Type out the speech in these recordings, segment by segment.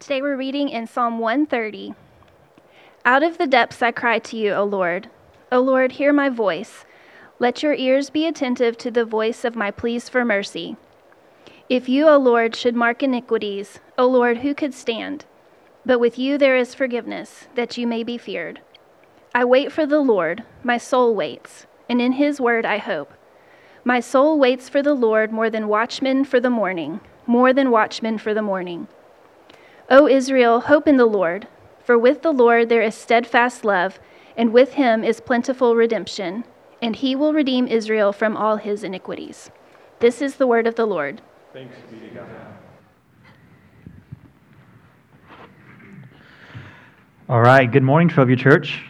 Today we're reading in Psalm 130. Out of the depths I cry to you, O Lord. O Lord, hear my voice. Let your ears be attentive to the voice of my pleas for mercy. If you, O Lord, should mark iniquities, O Lord, who could stand? But with you there is forgiveness, that you may be feared. I wait for the Lord, my soul waits, and in his word I hope. My soul waits for the Lord more than watchmen for the morning, more than watchmen for the morning. O Israel, hope in the Lord, for with the Lord there is steadfast love, and with him is plentiful redemption, and he will redeem Israel from all his iniquities. This is the word of the Lord. Thanks be to God. All right, good morning, Trollview Church.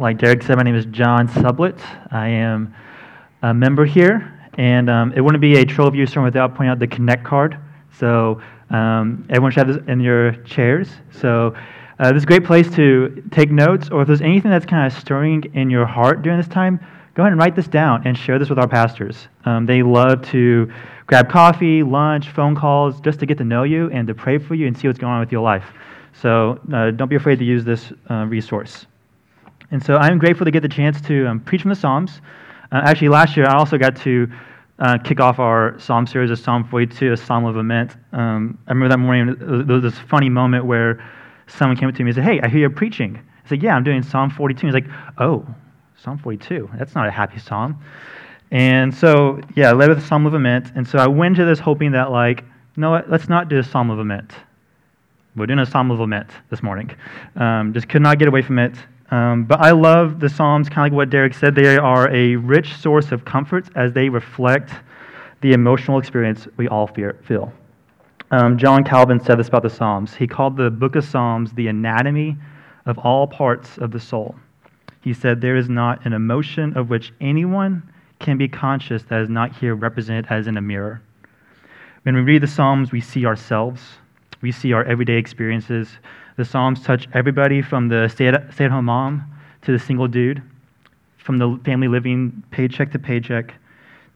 Like Derek said, my name is John Sublett. I am a member here, and it wouldn't be a Trollview sermon without pointing out the Connect card. So everyone should have this in your chairs. So this is a great place to take notes, or if there's anything that's kind of stirring in your heart during this time, go ahead and write this down and share this with our pastors. They love to grab coffee, lunch, phone calls, just to get to know you and to pray for you and see what's going on with your life. So don't be afraid to use this resource. And so I'm grateful to get the chance to preach from the Psalms. Actually, last year I also got to kick off our Psalm series of Psalm 42, a Psalm of Lament. I remember that morning, there was this funny moment where someone came up to me and said, "Hey, I hear you're preaching." I said, "Yeah, I'm doing Psalm 42. He's like, "Oh, Psalm 42, that's not a happy psalm." And so, yeah, I led with a Psalm of Lament. And so I went to this hoping that, like, no, let's not do a Psalm of Lament. We're doing a Psalm of Lament this morning. Just could not get away from it. But I love the Psalms, kind of like what Derek said. They are a rich source of comfort as they reflect the emotional experience we all feel. John Calvin said this about the Psalms. He called the book of Psalms the anatomy of all parts of the soul. He said, "There is not an emotion of which anyone can be conscious that is not here represented as in a mirror." When we read the Psalms, we see ourselves. We see our everyday experiences. The Psalms touch everybody from the stay-at-home mom to the single dude, from the family living paycheck to paycheck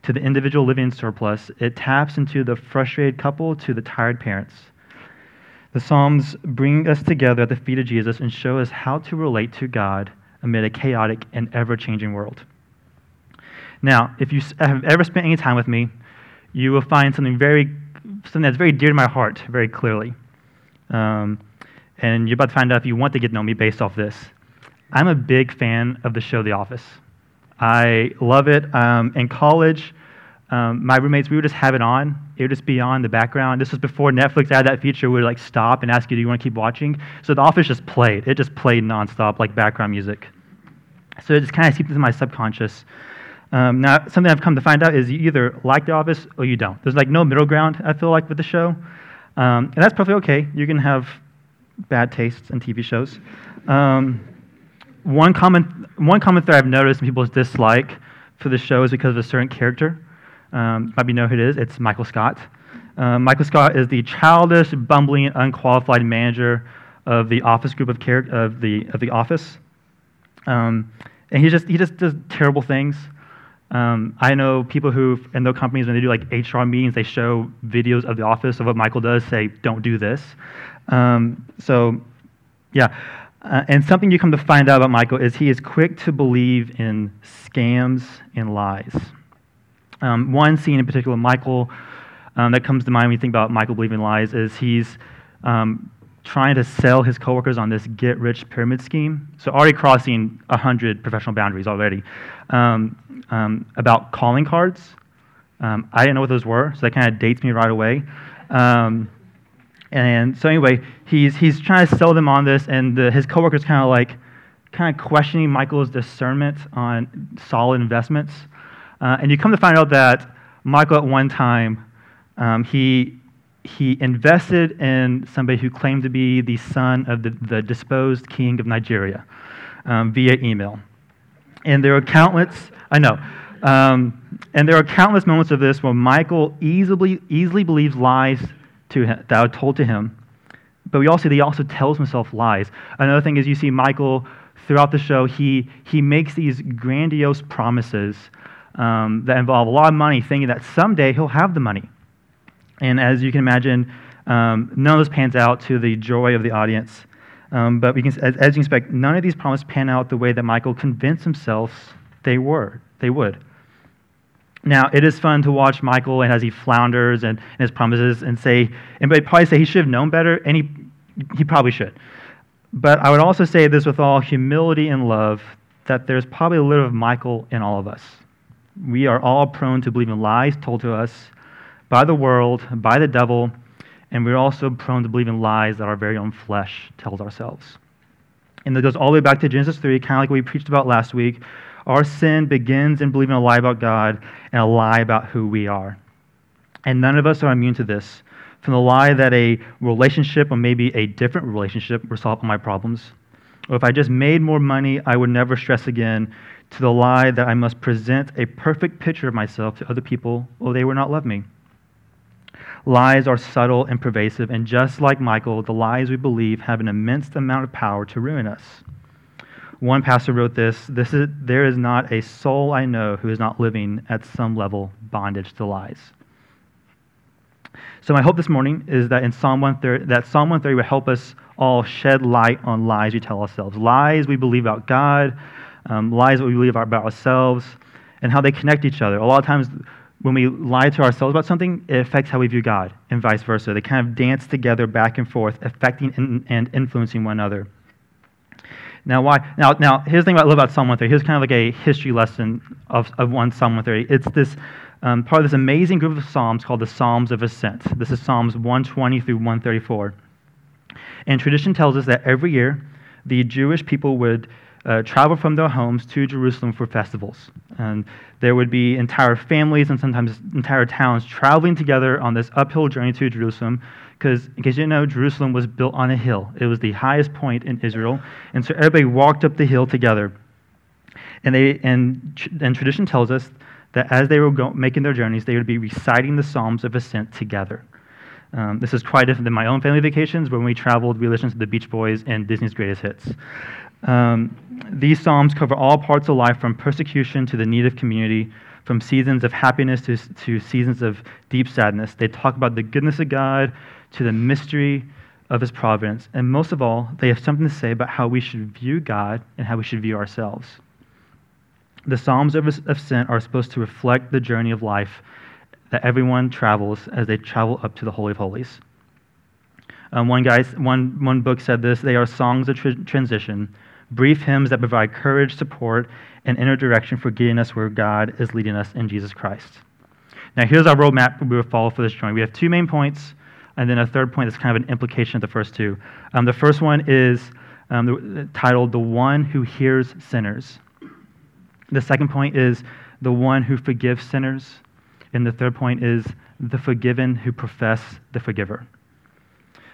to the individual living surplus. It taps into the frustrated couple to the tired parents. The Psalms bring us together at the feet of Jesus and show us how to relate to God amid a chaotic and ever-changing world. Now, if you have ever spent any time with me, you will find something that's very dear to my heart, very clearly. And you're about to find out if you want to get to know me based off this. I'm a big fan of the show The Office. I love it. In college, my roommates, we would just have it on. It would just be on in the background. This was before Netflix had that feature where it would like stop and ask you, do you want to keep watching? So The Office just played. It just played nonstop, like background music. So it just kind of seeped into my subconscious. Now, something I've come to find out is you either like The Office or you don't. There's like no middle ground, I feel like, with the show. And that's perfectly okay. You can have bad tastes in TV shows. One common thread I've noticed in people's dislike for the show is because of a certain character. You probably know who it is. It's Michael Scott. Michael Scott is the childish, bumbling, unqualified manager of the office group of the office. And he just does terrible things. I know people who, in their companies, when they do like HR meetings, they show videos of the office of what Michael does, say, "Don't do this." And something you come to find out about Michael is he is quick to believe in scams and lies. One scene in particular, Michael, that comes to mind when you think about Michael believing lies, is he's trying to sell his coworkers on this get-rich pyramid scheme. So already crossing 100 professional boundaries already. About calling cards. I didn't know what those were, so that kind of dates me right away. And so anyway, he's trying to sell them on this, and his coworkers kind of questioning Michael's discernment on solid investments. And you come to find out that Michael at one time, he invested in somebody who claimed to be the son of the deposed king of Nigeria via email. And there are countless moments of this where Michael easily believes lies to him, that are told to him. But we also see that he also tells himself lies. Another thing is you see Michael throughout the show, he makes these grandiose promises that involve a lot of money, thinking that someday he'll have the money. And as you can imagine, None of this pans out to the joy of the audience. But we can, as you expect, none of these promises pan out the way that Michael convinced himself they would. Now, it is fun to watch Michael and as he flounders and his promises and they probably say he should have known better, and he probably should. But I would also say this with all humility and love, that there's probably a little of Michael in all of us. We are all prone to believing lies told to us by the world, by the devil, and we're also prone to believing lies that our very own flesh tells ourselves. And that goes all the way back to Genesis 3, kind of like what we preached about last week. Our sin begins in believing a lie about God and a lie about who we are. And none of us are immune to this, from the lie that a relationship, or maybe a different relationship, will solve all my problems, or if I just made more money, I would never stress again, to the lie that I must present a perfect picture of myself to other people, or they will not love me. Lies are subtle and pervasive, and just like Michael, the lies we believe have an immense amount of power to ruin us. One pastor wrote this is, there is not a soul I know who is not living at some level bondage to lies. So my hope this morning is that in Psalm 130, that Psalm 130 will help us all shed light on lies we tell ourselves, lies we believe about God, lies that we believe about ourselves, and how they connect each other. A lot of times when we lie to ourselves about something, it affects how we view God, and vice versa. They kind of dance together back and forth, affecting and influencing one another. Now, why? Now, here's the thing I love about Psalm 130. Here's kind of like a history lesson of one Psalm 130. It's this part of this amazing group of psalms called the Psalms of Ascent. This is Psalms 120 through 134. And tradition tells us that every year, the Jewish people would travel from their homes to Jerusalem for festivals. And there would be entire families and sometimes entire towns traveling together on this uphill journey to Jerusalem, because, in case you know, Jerusalem was built on a hill. It was the highest point in Israel, and so everybody walked up the hill together. And tradition tells us that as they were making their journeys, they would be reciting the Psalms of Ascent together. This is quite different than my own family vacations. When we traveled, we listened to the Beach Boys and Disney's Greatest Hits. These psalms cover all parts of life, from persecution to the need of community, from seasons of happiness to seasons of deep sadness. They talk about the goodness of God to the mystery of his providence. And most of all, they have something to say about how we should view God and how we should view ourselves. The Psalms of Ascent are supposed to reflect the journey of life that everyone travels as they travel up to the Holy of Holies. One book said this: they are songs of transition, brief hymns that provide courage, support, and inner direction for getting us where God is leading us in Jesus Christ. Now, here's our roadmap we will follow for this journey. We have two main points, and then a third point that's kind of an implication of the first two. The first one is titled, The One Who Hears Sinners. The second point is, The One Who Forgives Sinners. And the third point is, The Forgiven Who Profess the Forgiver.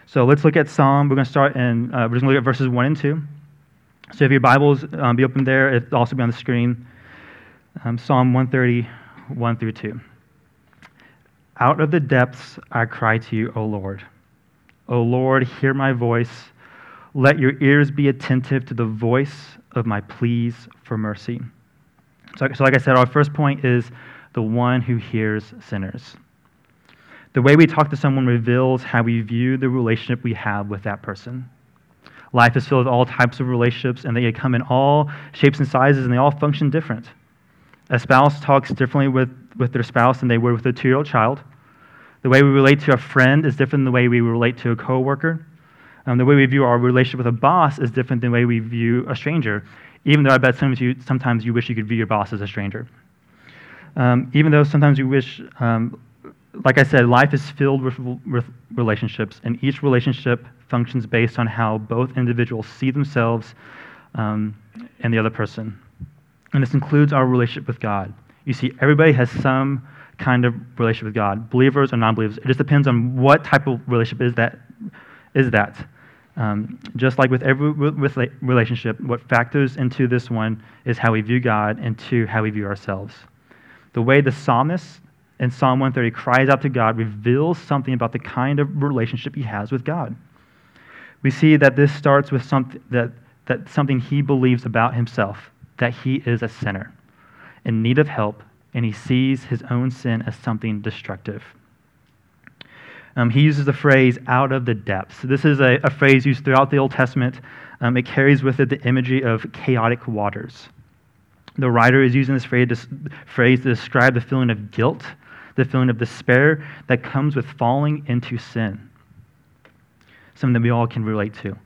So let's look at Psalm. We're going to start in, we're just going to look at verses 1 and 2. So if your Bibles be open there, it'll also be on the screen. Psalm 130, 1 through 2. Out of the depths I cry to you, O Lord. O Lord, hear my voice. Let your ears be attentive to the voice of my pleas for mercy. So like I said, our first point is the one who hears sinners. The way we talk to someone reveals how we view the relationship we have with that person. Life is filled with all types of relationships, and they come in all shapes and sizes, and they all function different. A spouse talks differently with their spouse than they would with a 2-year-old child. The way we relate to a friend is different than the way we relate to a coworker. The way we view our relationship with a boss is different than the way we view a stranger, even though I bet sometimes you wish you could view your boss as a stranger. Even though sometimes you wish... like I said, life is filled with relationships, and each relationship functions based on how both individuals see themselves and the other person. And this includes our relationship with God. You see, everybody has some kind of relationship with God, believers or non-believers. It just depends on what type of relationship is that. Just like with every relationship, what factors into this one is how we view God and, two, how we view ourselves. The way the psalmist... and Psalm 130 cries out to God, reveals something about the kind of relationship he has with God. We see that this starts with something that something he believes about himself, that he is a sinner in need of help, and he sees his own sin as something destructive. He uses the phrase, out of the depths. This is a phrase used throughout the Old Testament. It carries with it the imagery of chaotic waters. The writer is using this phrase to describe the feeling of guilt, the feeling of despair that comes with falling into sin. Something that we all can relate to.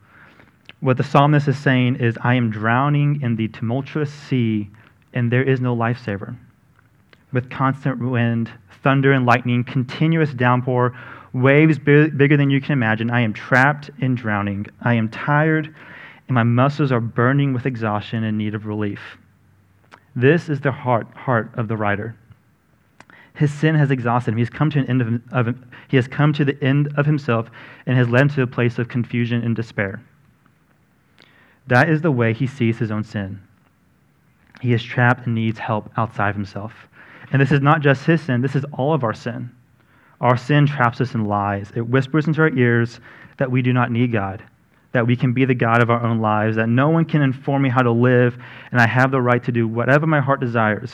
What the psalmist is saying is, I am drowning in the tumultuous sea, and there is no lifesaver. With constant wind, thunder and lightning, continuous downpour, waves bigger than you can imagine, I am trapped and drowning. I am tired, and my muscles are burning with exhaustion in need of relief. This is the heart of the writer. His sin has exhausted him. He has come to the end of himself and has led him to a place of confusion and despair. That is the way he sees his own sin. He is trapped and needs help outside himself. And this is not just his sin, this is all of our sin. Our sin traps us in lies. It whispers into our ears that we do not need God, that we can be the God of our own lives, that no one can inform me how to live, and I have the right to do whatever my heart desires.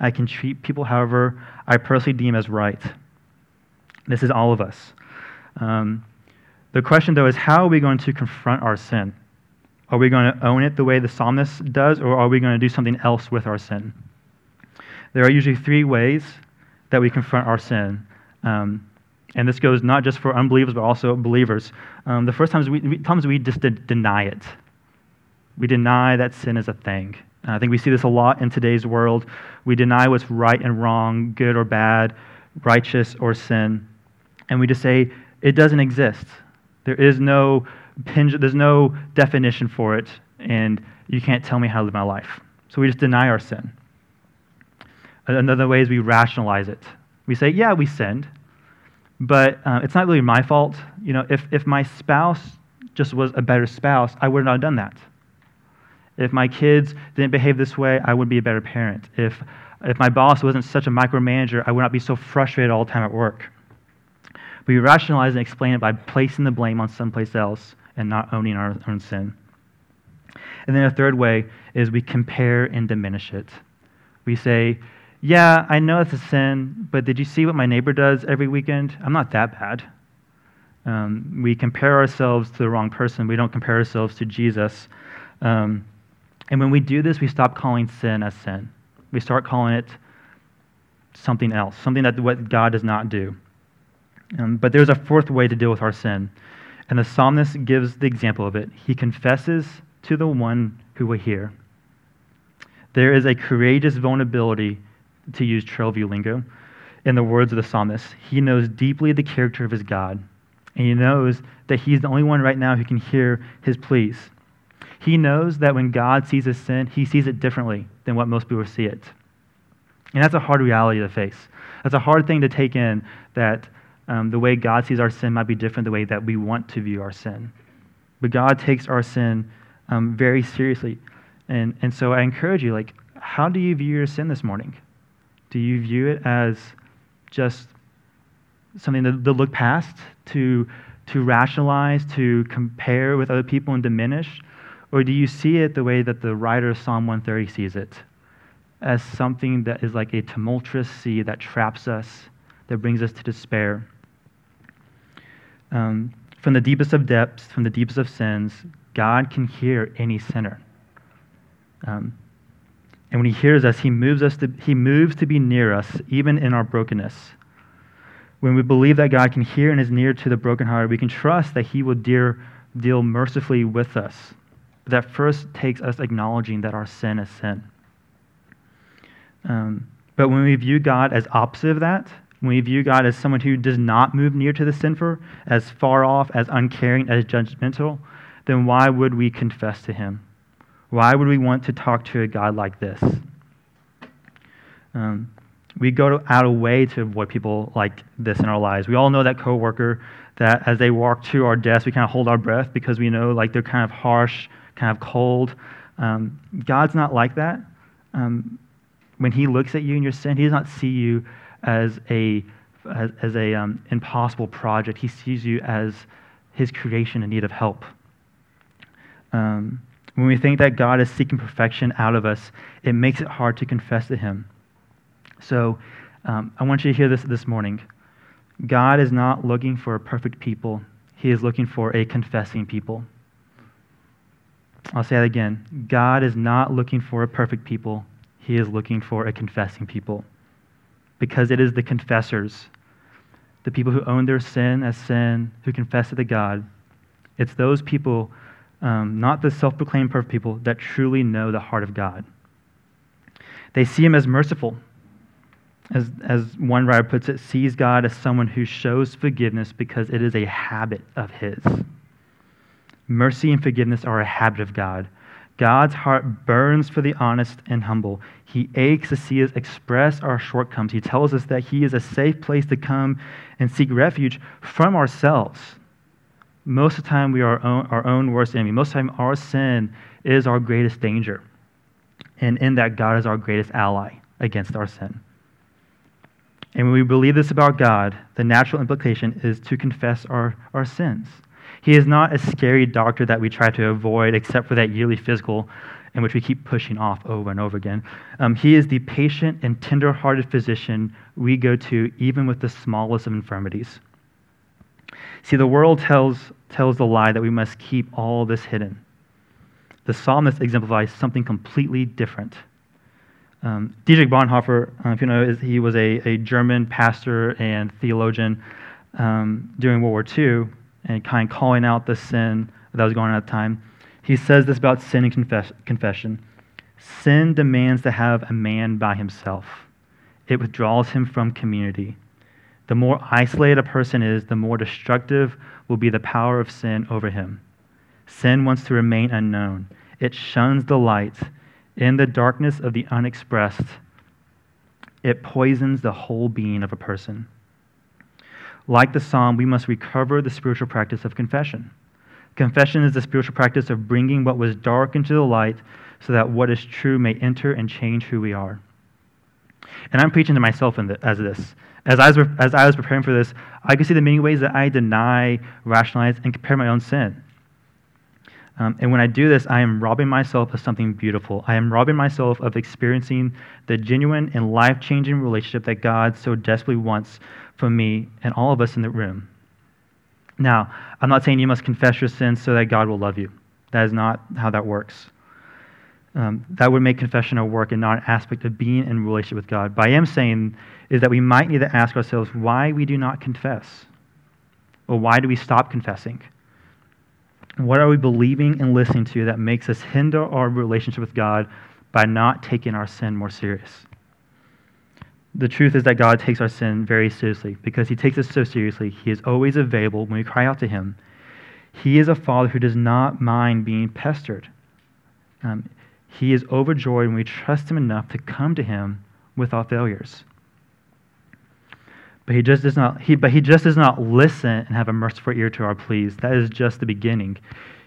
I can treat people however I personally deem as right. This is all of us. The question, though, is how are we going to confront our sin? Are we going to own it the way the psalmist does, or are we going to do something else with our sin? There are usually three ways that we confront our sin. And this goes not just for unbelievers, but also believers. The first time is we just deny it. We deny that sin is a thing. I think we see this a lot in today's world. We deny what's right and wrong, good or bad, righteous or sin. And we just say, it doesn't exist. There's no definition for it, and you can't tell me how to live my life. So we just deny our sin. Another way is we rationalize it. We say, yeah, we sinned, but it's not really my fault. You know, if my spouse just was a better spouse, I would not have done that. If my kids didn't behave this way, I would be a better parent. If my boss wasn't such a micromanager, I would not be so frustrated all the time at work. We rationalize and explain it by placing the blame on someplace else and not owning our own sin. And then a third way is we compare and diminish it. We say, yeah, I know it's a sin, but did you see what my neighbor does every weekend? I'm not that bad. We compare ourselves to the wrong person. We don't compare ourselves to Jesus. And when we do this, we stop calling sin as sin. We start calling it something else, something that what God does not do. But there's a fourth way to deal with our sin, and the psalmist gives the example of it. He confesses to the one who will hear. There is a courageous vulnerability, to use Trollview lingo, in the words of the psalmist. He knows deeply the character of his God, and he knows that he's the only one right now who can hear his pleas. He knows that when God sees his sin, he sees it differently than what most people see it. And that's a hard reality to face. That's a hard thing to take in, that the way God sees our sin might be different the way that we want to view our sin. But God takes our sin very seriously. And so I encourage you, like, how do you view your sin this morning? Do you view it as just something to look past, to rationalize, to compare with other people and diminish? Or do you see it the way that the writer of Psalm 130 sees it, as something that is like a tumultuous sea that traps us, that brings us to despair? From the deepest of depths, from the deepest of sins, God can hear any sinner. And when he hears us, he moves to be near us, even in our brokenness. When we believe that God can hear and is near to the brokenhearted, we can trust that he will deal mercifully with us. That first takes us acknowledging that our sin is sin. But when we view God as opposite of that, when we view God as someone who does not move near to the sinful, as far off, as uncaring, as judgmental, then why would we confess to him? Why would we want to talk to a God like this? We go out of way to avoid people like this in our lives. We all know that coworker that as they walk to our desk, we kind of hold our breath because we know like they're kind of harsh, kind of cold. God's not like that. When he looks at you in your sin, he does not see you as an impossible project. He sees you as his creation in need of help. When we think that God is seeking perfection out of us, it makes it hard to confess to him. So I want you to hear this morning. God is not looking for a perfect people. He is looking for a confessing people. I'll say that again. God is not looking for a perfect people. He is looking for a confessing people. Because it is the confessors, the people who own their sin as sin, who confess it to God. It's those people, not the self-proclaimed perfect people, that truly know the heart of God. They see him as merciful. As one writer puts it, sees God as someone who shows forgiveness because it is a habit of his. Mercy and forgiveness are a habit of God. God's heart burns for the honest and humble. He aches to see us express our shortcomings. He tells us that he is a safe place to come and seek refuge from ourselves. Most of the time, we are our own worst enemy. Most of the time, our sin is our greatest danger. And in that, God is our greatest ally against our sin. And when we believe this about God, the natural implication is to confess our sins. He is not a scary doctor that we try to avoid except for that yearly physical in which we keep pushing off over and over again. He is the patient and tender-hearted physician we go to even with the smallest of infirmities. See, the world tells the lie that we must keep all this hidden. The psalmist exemplifies something completely different. Dietrich Bonhoeffer, if you know, he was a German pastor and theologian during World War II, and kind of calling out the sin that was going on at the time. He says this about sin and confession. Sin demands to have a man by himself. It withdraws him from community. The more isolated a person is, the more destructive will be the power of sin over him. Sin wants to remain unknown. It shuns the light. In the darkness of the unexpressed, it poisons the whole being of a person. Like the psalm, we must recover the spiritual practice of confession. Confession is the spiritual practice of bringing what was dark into the light so that what is true may enter and change who we are. And I'm preaching to myself as this. As I was preparing for this, I could see the many ways that I deny, rationalize, and compare my own sin. And when I do this, I am robbing myself of something beautiful. I am robbing myself of experiencing the genuine and life-changing relationship that God so desperately wants for me and all of us in the room. Now, I'm not saying you must confess your sins so that God will love you. That is not how that works. That would make confession a work and not an aspect of being in relationship with God. But I am saying is that we might need to ask ourselves why we do not confess, or why do we stop confessing? What are we believing and listening to that makes us hinder our relationship with God by not taking our sin more serious? The truth is that God takes our sin very seriously. Because he takes it so seriously, he is always available when we cry out to him. He is a father who does not mind being pestered. He is overjoyed when we trust him enough to come to him with our failures. But he just does not listen and have a merciful ear to our pleas. That is just the beginning.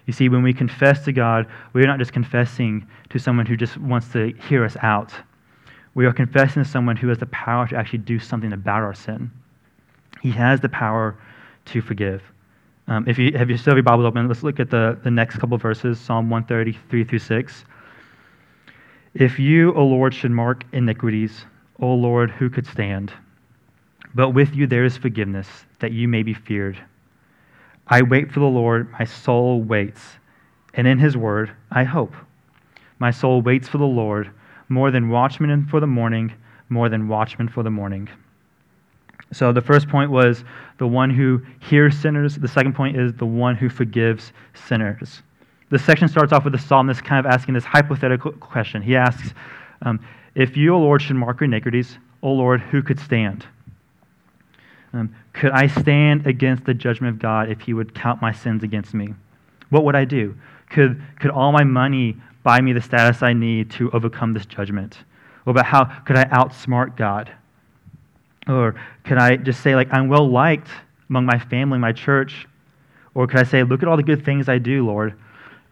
You see, when we confess to God, we are not just confessing to someone who just wants to hear us out. We are confessing to someone who has the power to actually do something about our sin. He has the power to forgive. If you have your study Bible open, let's look at the next couple of verses, Psalm 133 through 6. If you, O Lord, should mark iniquities, O Lord, who could stand? But with you there is forgiveness, that you may be feared. I wait for the Lord, my soul waits, and in his word I hope. My soul waits for the Lord, more than watchmen for the morning. So the first point was the one who hears sinners. The second point is the one who forgives sinners. This section starts off with the psalmist kind of asking this hypothetical question. He asks, if you, O Lord, should mark your iniquities, O Lord, who could stand? Could I stand against the judgment of God if he would count my sins against me? What would I do? Could all my money buy me the status I need to overcome this judgment? Or about how could I outsmart God? Or could I just say, like, I'm well-liked among my family, my church? Or could I say, look at all the good things I do, Lord?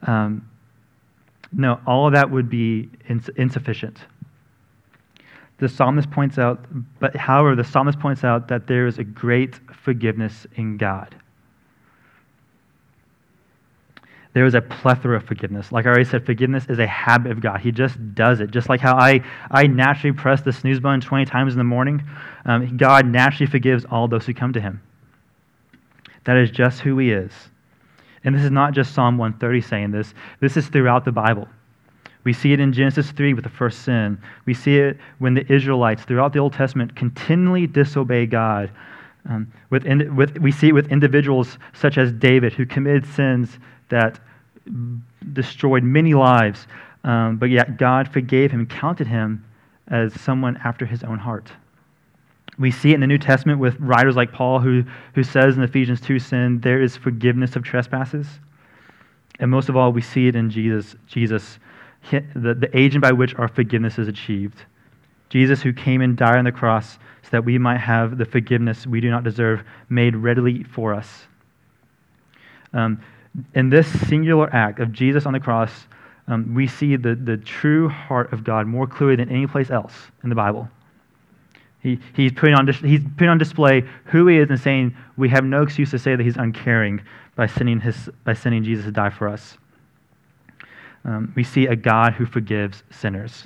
No, all of that would be insufficient. However, the psalmist points out that there is a great forgiveness in God. There was a plethora of forgiveness. Like I already said, forgiveness is a habit of God. He just does it. Just like how I naturally press the snooze button 20 times in the morning, God naturally forgives all those who come to him. That is just who he is. And this is not just Psalm 130 saying this. This is throughout the Bible. We see it in Genesis 3 with the first sin. We see it when the Israelites throughout the Old Testament continually disobey God. We see it with individuals such as David, who committed sins that destroyed many lives, but yet God forgave him, counted him as someone after his own heart. We see it in the New Testament with writers like Paul, who says in Ephesians 2, sin, there is forgiveness of trespasses. And most of all, we see it in Jesus, the agent by which our forgiveness is achieved. Jesus, who came and died on the cross so that we might have the forgiveness we do not deserve made readily for us. In this singular act of Jesus on the cross, we see the true heart of God more clearly than any place else in the Bible. He's putting on display who he is and saying, we have no excuse to say that he's uncaring by sending Jesus to die for us. We see a God who forgives sinners,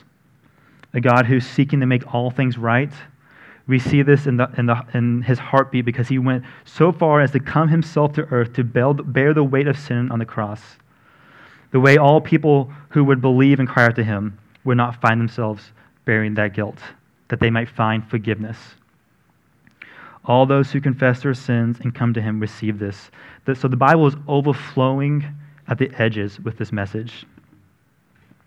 a God who's seeking to make all things right. We see this in his heartbeat because he went so far as to come himself to earth to bear the weight of sin on the cross, the way all people who would believe and cry out to him would not find themselves bearing that guilt, that they might find forgiveness. All those who confess their sins and come to him receive this. So the Bible is overflowing at the edges with this message.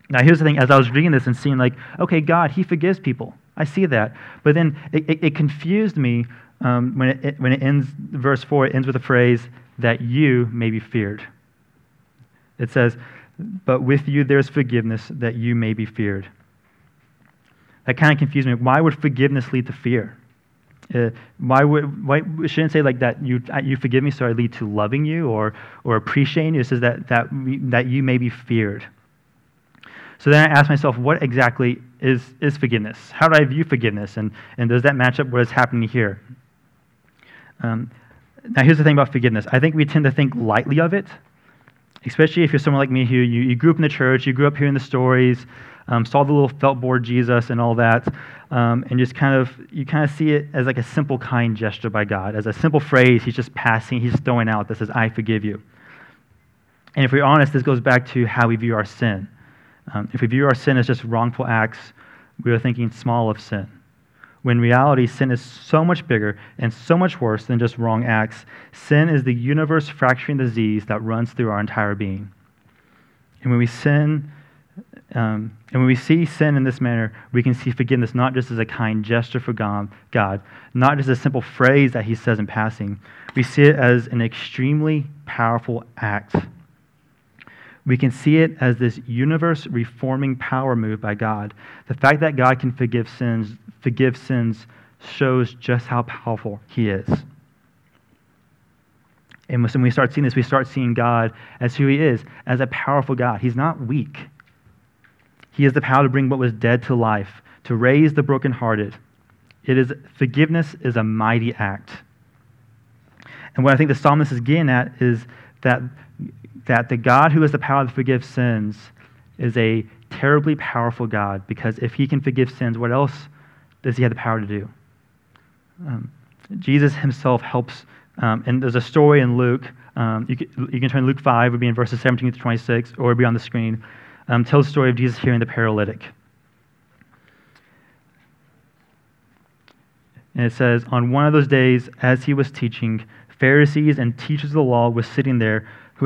Now here's the thing, as I was reading this and seeing like, okay, God, he forgives people. I see that. But then it confused me when it ends, verse 4, it ends with a phrase, that you may be feared. It says, but with you there's forgiveness that you may be feared. That kind of confused me. Why would forgiveness lead to fear? Why shouldn't it say like that you forgive me so I lead to loving you or appreciating you? It says that you may be feared. So then I asked myself, what exactly is forgiveness? How do I view forgiveness? And does that match up with what is happening here? Now here's the thing about forgiveness. I think we tend to think lightly of it, especially if you're someone like me who you grew up in the church, you grew up hearing the stories, saw the little felt board Jesus and all that, and just you kind of see it as like a simple kind gesture by God, as a simple phrase he's just passing, he's throwing out that says, I forgive you. And if we're honest, this goes back to how we view our sin. If we view our sin as just wrongful acts, we are thinking small of sin. When in reality, sin is so much bigger and so much worse than just wrong acts. Sin is the universe-fracturing disease that runs through our entire being. And when we sin, see sin in this manner, we can see forgiveness not just as a kind gesture for God, not just a simple phrase that he says in passing. We see it as an extremely powerful act. We can see it as this universe-reforming power move by God. The fact that God can forgive sins shows just how powerful he is. And when we start seeing this, we start seeing God as who he is, as a powerful God. He's not weak. He has the power to bring what was dead to life, to raise the brokenhearted. Forgiveness is a mighty act. And what I think the psalmist is getting at is that the God who has the power to forgive sins is a terribly powerful God, because if he can forgive sins, what else does he have the power to do? Jesus himself helps, and there's a story in Luke. You can turn Luke 5, it would be in verses 17 to 26, or it would be on the screen. Tells the story of Jesus healing the paralytic. And it says, on one of those days, as he was teaching, Pharisees and teachers of the law were sitting there who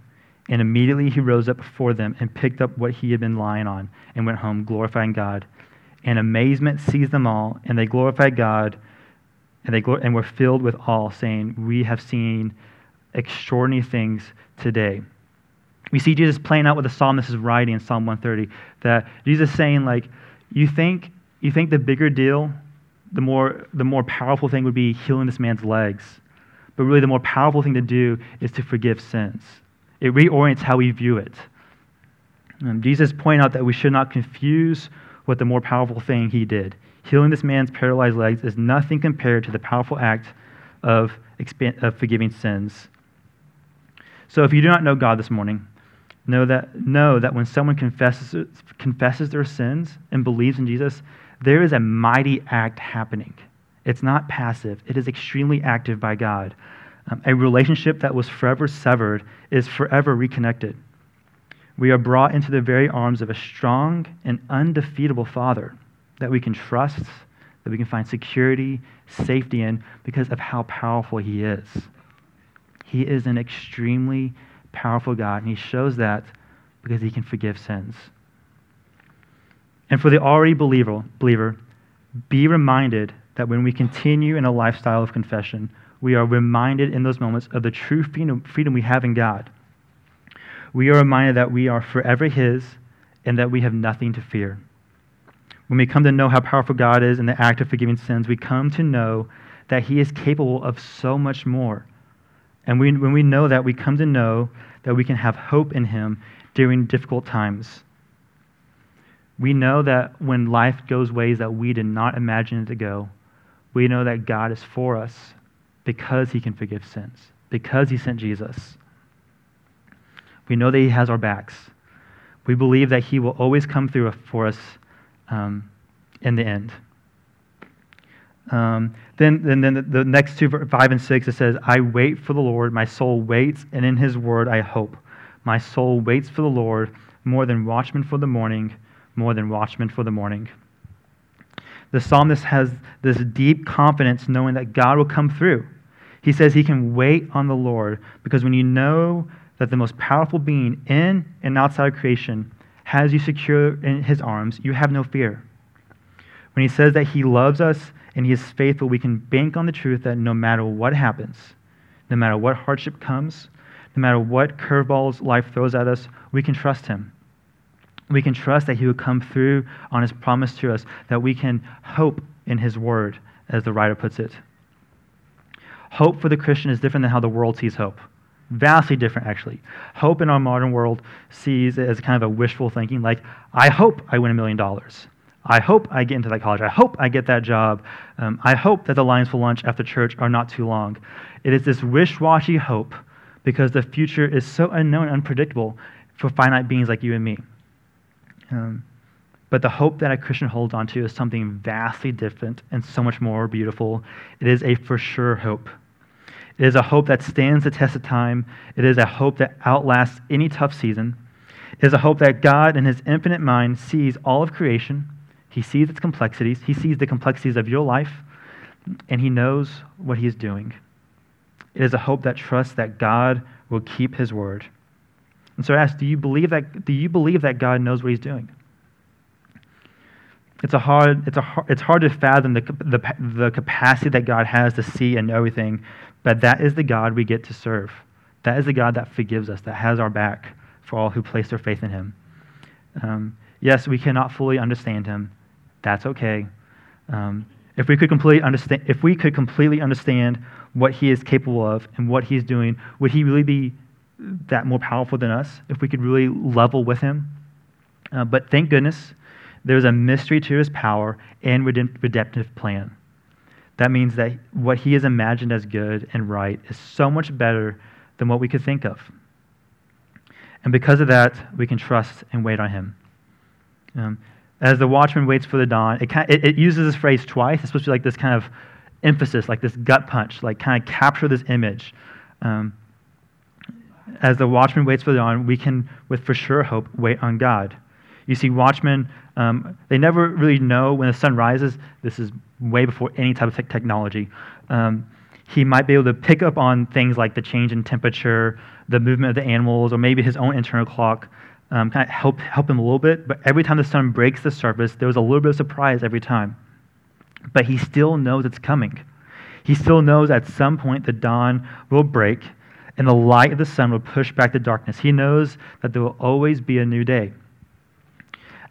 And immediately he rose up before them and picked up what he had been lying on and went home, glorifying God. And amazement seized them all, and they glorified God, and they were filled with awe, saying, we have seen extraordinary things today. We see Jesus playing out what the psalmist is writing in Psalm 130, that Jesus is saying, like, you think the bigger deal, the more powerful thing would be healing this man's legs. But really the more powerful thing to do is to forgive sins. It reorients how we view it. And Jesus pointed out that we should not confuse what the more powerful thing he did. Healing this man's paralyzed legs is nothing compared to the powerful act of forgiving sins. So if you do not know God this morning, know that when someone confesses their sins and believes in Jesus, there is a mighty act happening. It's not passive. It is extremely active by God. A relationship that was forever severed is forever reconnected. We are brought into the very arms of a strong and undefeatable Father that we can trust, that we can find security, safety in, because of how powerful he is. He is an extremely powerful God, and he shows that because he can forgive sins. And for the already believer, be reminded that when we continue in a lifestyle of confession, we are reminded in those moments of the true freedom we have in God. We are reminded that we are forever his and that we have nothing to fear. When we come to know how powerful God is in the act of forgiving sins, we come to know that he is capable of so much more. And when we know that, we come to know that we can have hope in him during difficult times. We know that when life goes ways that we did not imagine it to go, we know that God is for us because he can forgive sins, because he sent Jesus. We know that he has our backs. We believe that he will always come through for us in the end. Then the next two, 5 and 6, it says, I wait for the Lord, my soul waits, and in his word I hope. My soul waits for the Lord more than watchmen for the morning. The psalmist has this deep confidence knowing that God will come through. He says he can wait on the Lord because when you know that the most powerful being in and outside of creation has you secure in his arms, you have no fear. When he says that he loves us and he is faithful, we can bank on the truth that no matter what happens, no matter what hardship comes, no matter what curveballs life throws at us, we can trust him. We can trust that he will come through on his promise to us, that we can hope in his word, as the writer puts it. Hope for the Christian is different than how the world sees hope. Vastly different, actually. Hope in our modern world sees it as kind of a wishful thinking, like, I hope I win $1 million. I hope I get into that college. I hope I get that job. I hope that the lines for lunch after church are not too long. It is this wish-washy hope because the future is so unknown and unpredictable for finite beings like you and me. But the hope that a Christian holds on to is something vastly different and so much more beautiful. It is a for sure hope. It is a hope that stands the test of time. It is a hope that outlasts any tough season. It is a hope that God in his infinite mind sees all of creation. He sees its complexities. He sees the complexities of your life, and he knows what he is doing. It is a hope that trusts that God will keep his word. And so I ask, do you believe that God knows what he's doing? It's hard to fathom the capacity that God has to see and know everything, but that is the God we get to serve. That is the God that forgives us, that has our back for all who place their faith in him. Yes, we cannot fully understand him. That's okay. If we could completely understand what he is capable of and what he's doing, would he really be that more powerful than us if we could really level with him? But thank goodness there's a mystery to his power and redemptive plan. That means that what he has imagined as good and right is so much better than what we could think of. And because of that, we can trust and wait on him. As the watchman waits for the dawn, it uses this phrase twice. It's supposed to be like this kind of emphasis, like this gut punch, like kind of capture this image. As the watchman waits for the dawn, we can, with for sure hope, wait on God. You see watchmen, they never really know when the sun rises. This is way before any type of technology. He might be able to pick up on things like the change in temperature, the movement of the animals, or maybe his own internal clock, kind of help him a little bit. But every time the sun breaks the surface, there was a little bit of surprise every time. But he still knows it's coming. He still knows at some point the dawn will break and the light of the sun will push back the darkness. He knows that there will always be a new day.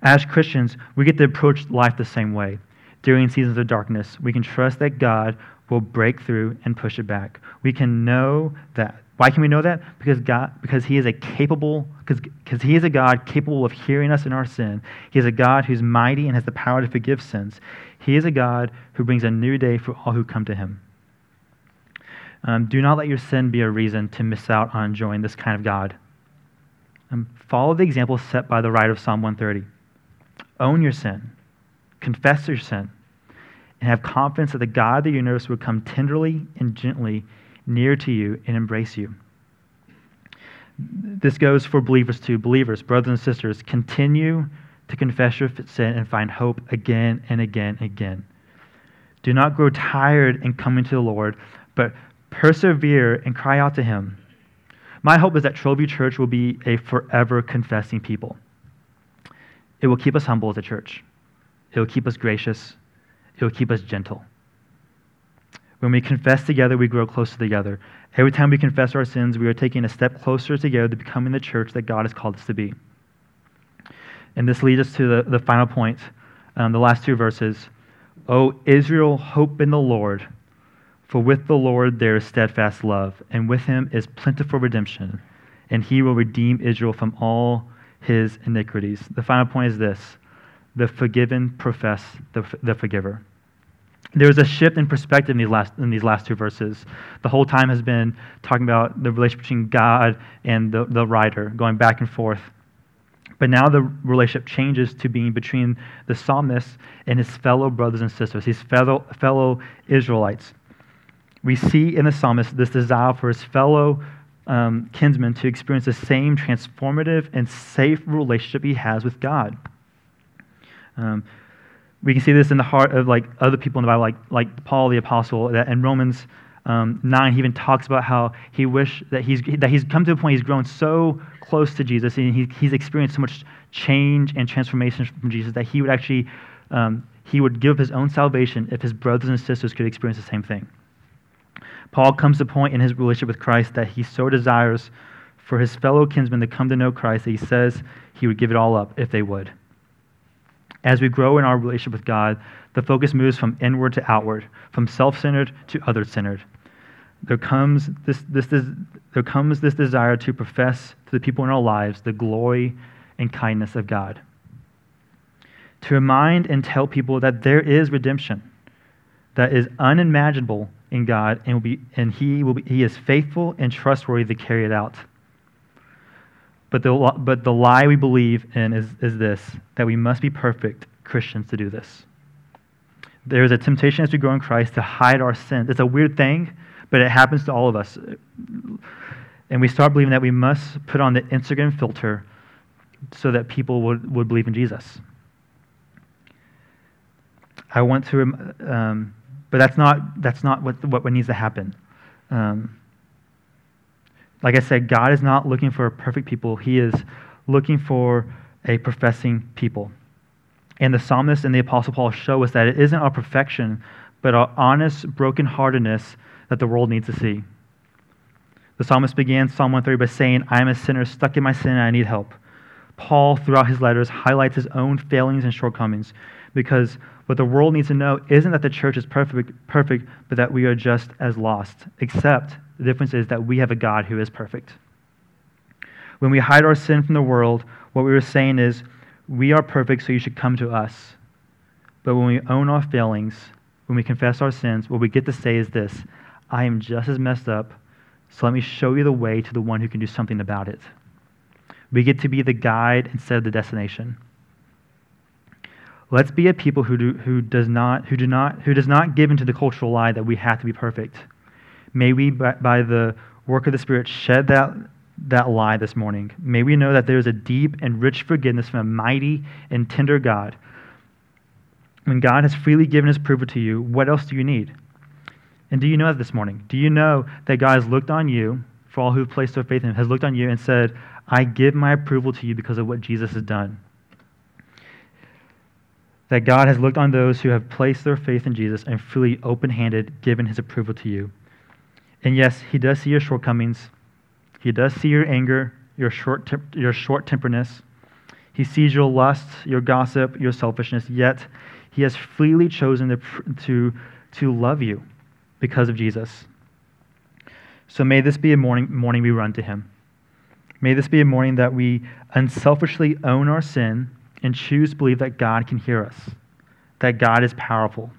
As Christians, we get to approach life the same way. During seasons of darkness, we can trust that God will break through and push it back. We can know that. Why can we know that? Because He is a God capable of hearing us in our sin. He is a God who's mighty and has the power to forgive sins. He is a God who brings a new day for all who come to Him. Do not let your sin be a reason to miss out on enjoying this kind of God. Follow the example set by the writer of Psalm 130. Own your sin, confess your sin, and have confidence that the God of the universe will come tenderly and gently near to you and embrace you. This goes for believers too. Believers, brothers and sisters, continue to confess your sin and find hope again and again and again. Do not grow tired in coming to the Lord, but persevere and cry out to Him. My hope is that Trollview Church will be a forever confessing people. It will keep us humble as a church. It will keep us gracious. It will keep us gentle. When we confess together, we grow closer together. Every time we confess our sins, we are taking a step closer together to becoming the church that God has called us to be. And this leads us to the final point, the last two verses. O Israel, hope in the Lord, for with the Lord there is steadfast love, and with Him is plentiful redemption, and He will redeem Israel from all his iniquities. The final point is this: the forgiven profess the forgiver. There's a shift in perspective in these last two verses. The whole time has been talking about the relationship between God and the writer, going back and forth. But now the relationship changes to being between the psalmist and his fellow brothers and sisters, his fellow Israelites. We see in the psalmist this desire for his fellow kinsmen to experience the same transformative and safe relationship he has with God. We can see this in the heart of other people in the Bible, like Paul the Apostle. That in Romans 9, he even talks about how he wished that he's come to a point he's grown so close to Jesus, and he's experienced so much change and transformation from Jesus that he would actually give his own salvation if his brothers and sisters could experience the same thing. Paul comes to a point in his relationship with Christ that he so desires for his fellow kinsmen to come to know Christ that he says he would give it all up if they would. As we grow in our relationship with God, the focus moves from inward to outward, from self-centered to other-centered. There comes this desire to profess to the people in our lives the glory and kindness of God. To remind and tell people that there is redemption that is unimaginable in God, He is faithful and trustworthy to carry it out. But the lie we believe in is this, that we must be perfect Christians to do this. There is a temptation as we grow in Christ to hide our sins. It's a weird thing, but it happens to all of us. And we start believing that we must put on the Instagram filter so that people would believe in Jesus. But that's not what needs to happen. Like I said, God is not looking for a perfect people. He is looking for a professing people. And the psalmist and the Apostle Paul show us that it isn't our perfection, but our honest brokenheartedness that the world needs to see. The psalmist began Psalm 130 by saying, I am a sinner stuck in my sin and I need help. Paul, throughout his letters, highlights his own failings and shortcomings, because what the world needs to know isn't that the church is perfect, but that we are just as lost, except the difference is that we have a God who is perfect. When we hide our sin from the world, what we were saying is, we are perfect, so you should come to us. But when we own our failings, when we confess our sins, what we get to say is this: I am just as messed up, so let me show you the way to the one who can do something about it. We get to be the guide instead of the destination. Let's be a people who does not give into the cultural lie that we have to be perfect. May we, by the work of the Spirit, shed that that lie this morning. May we know that there is a deep and rich forgiveness from a mighty and tender God. When God has freely given his approval to you, what else do you need? And do you know that this morning? Do you know that God has looked on you, for all who have placed their faith in him, has looked on you and said, I give my approval to you because of what Jesus has done? That God has looked on those who have placed their faith in Jesus and freely, open-handed, given his approval to you. And yes, he does see your shortcomings. He does see your anger, your short-temperedness. He sees your lust, your gossip, your selfishness, yet he has freely chosen to love you because of Jesus. So may this be a morning we run to him. May this be a morning that we unselfishly own our sin and choose to believe that God can hear us, that God is powerful.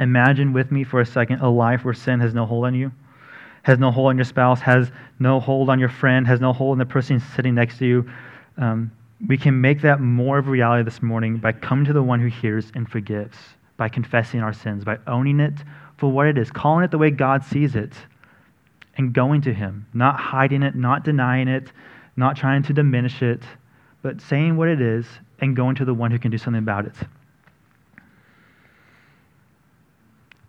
Imagine with me for a second a life where sin has no hold on you, has no hold on your spouse, has no hold on your friend, has no hold on the person sitting next to you. We can make that more of a reality this morning by coming to the one who hears and forgives, by confessing our sins, by owning it for what it is, calling it the way God sees it, and going to him, not hiding it, not denying it, not trying to diminish it, but saying what it is and going to the one who can do something about it.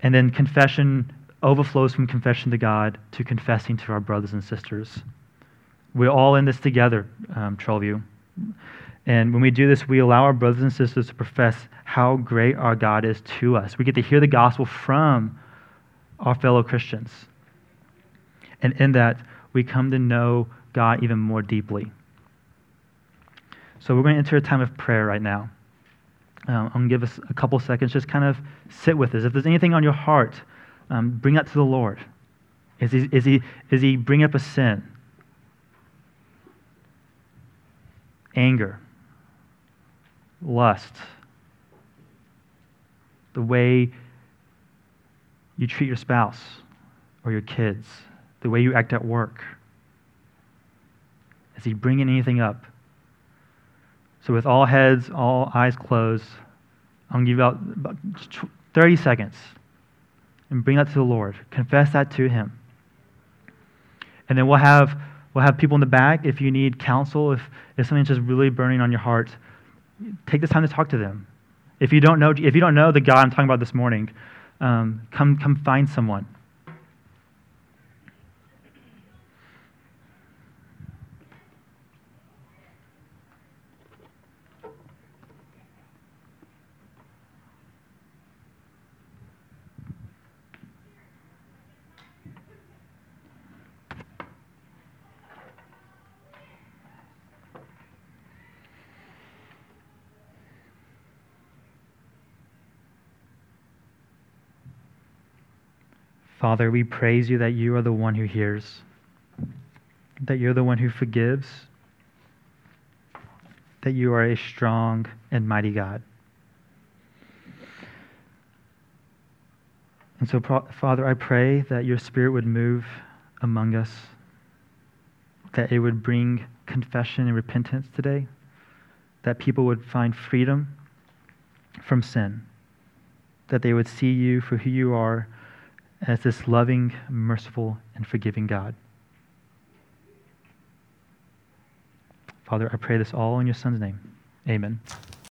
And then confession overflows from confession to God to confessing to our brothers and sisters. We're all in this together, Trollview. And when we do this, we allow our brothers and sisters to profess how great our God is to us. We get to hear the gospel from our fellow Christians. And in that, we come to know God even more deeply. So we're going to enter a time of prayer right now. I'm going to give us a couple seconds, just kind of sit with us. If there's anything on your heart, bring that to the Lord. Is he bringing up a sin? Anger, lust, the way you treat your spouse or your kids, the way you act at work. Is he bringing anything up? So with all heads, all eyes closed, I'm going to give you about 30 seconds and bring that to the Lord. Confess that to him. And then we'll have people in the back. If you need counsel, if something's just really burning on your heart, take this time to talk to them. If you don't know the God I'm talking about this morning, come find someone. Father, we praise you that you are the one who hears, that you're the one who forgives, that you are a strong and mighty God. And so, Father, I pray that your Spirit would move among us, that it would bring confession and repentance today, that people would find freedom from sin, that they would see you for who you are, as this loving, merciful, and forgiving God. Father, I pray this all in your Son's name. Amen.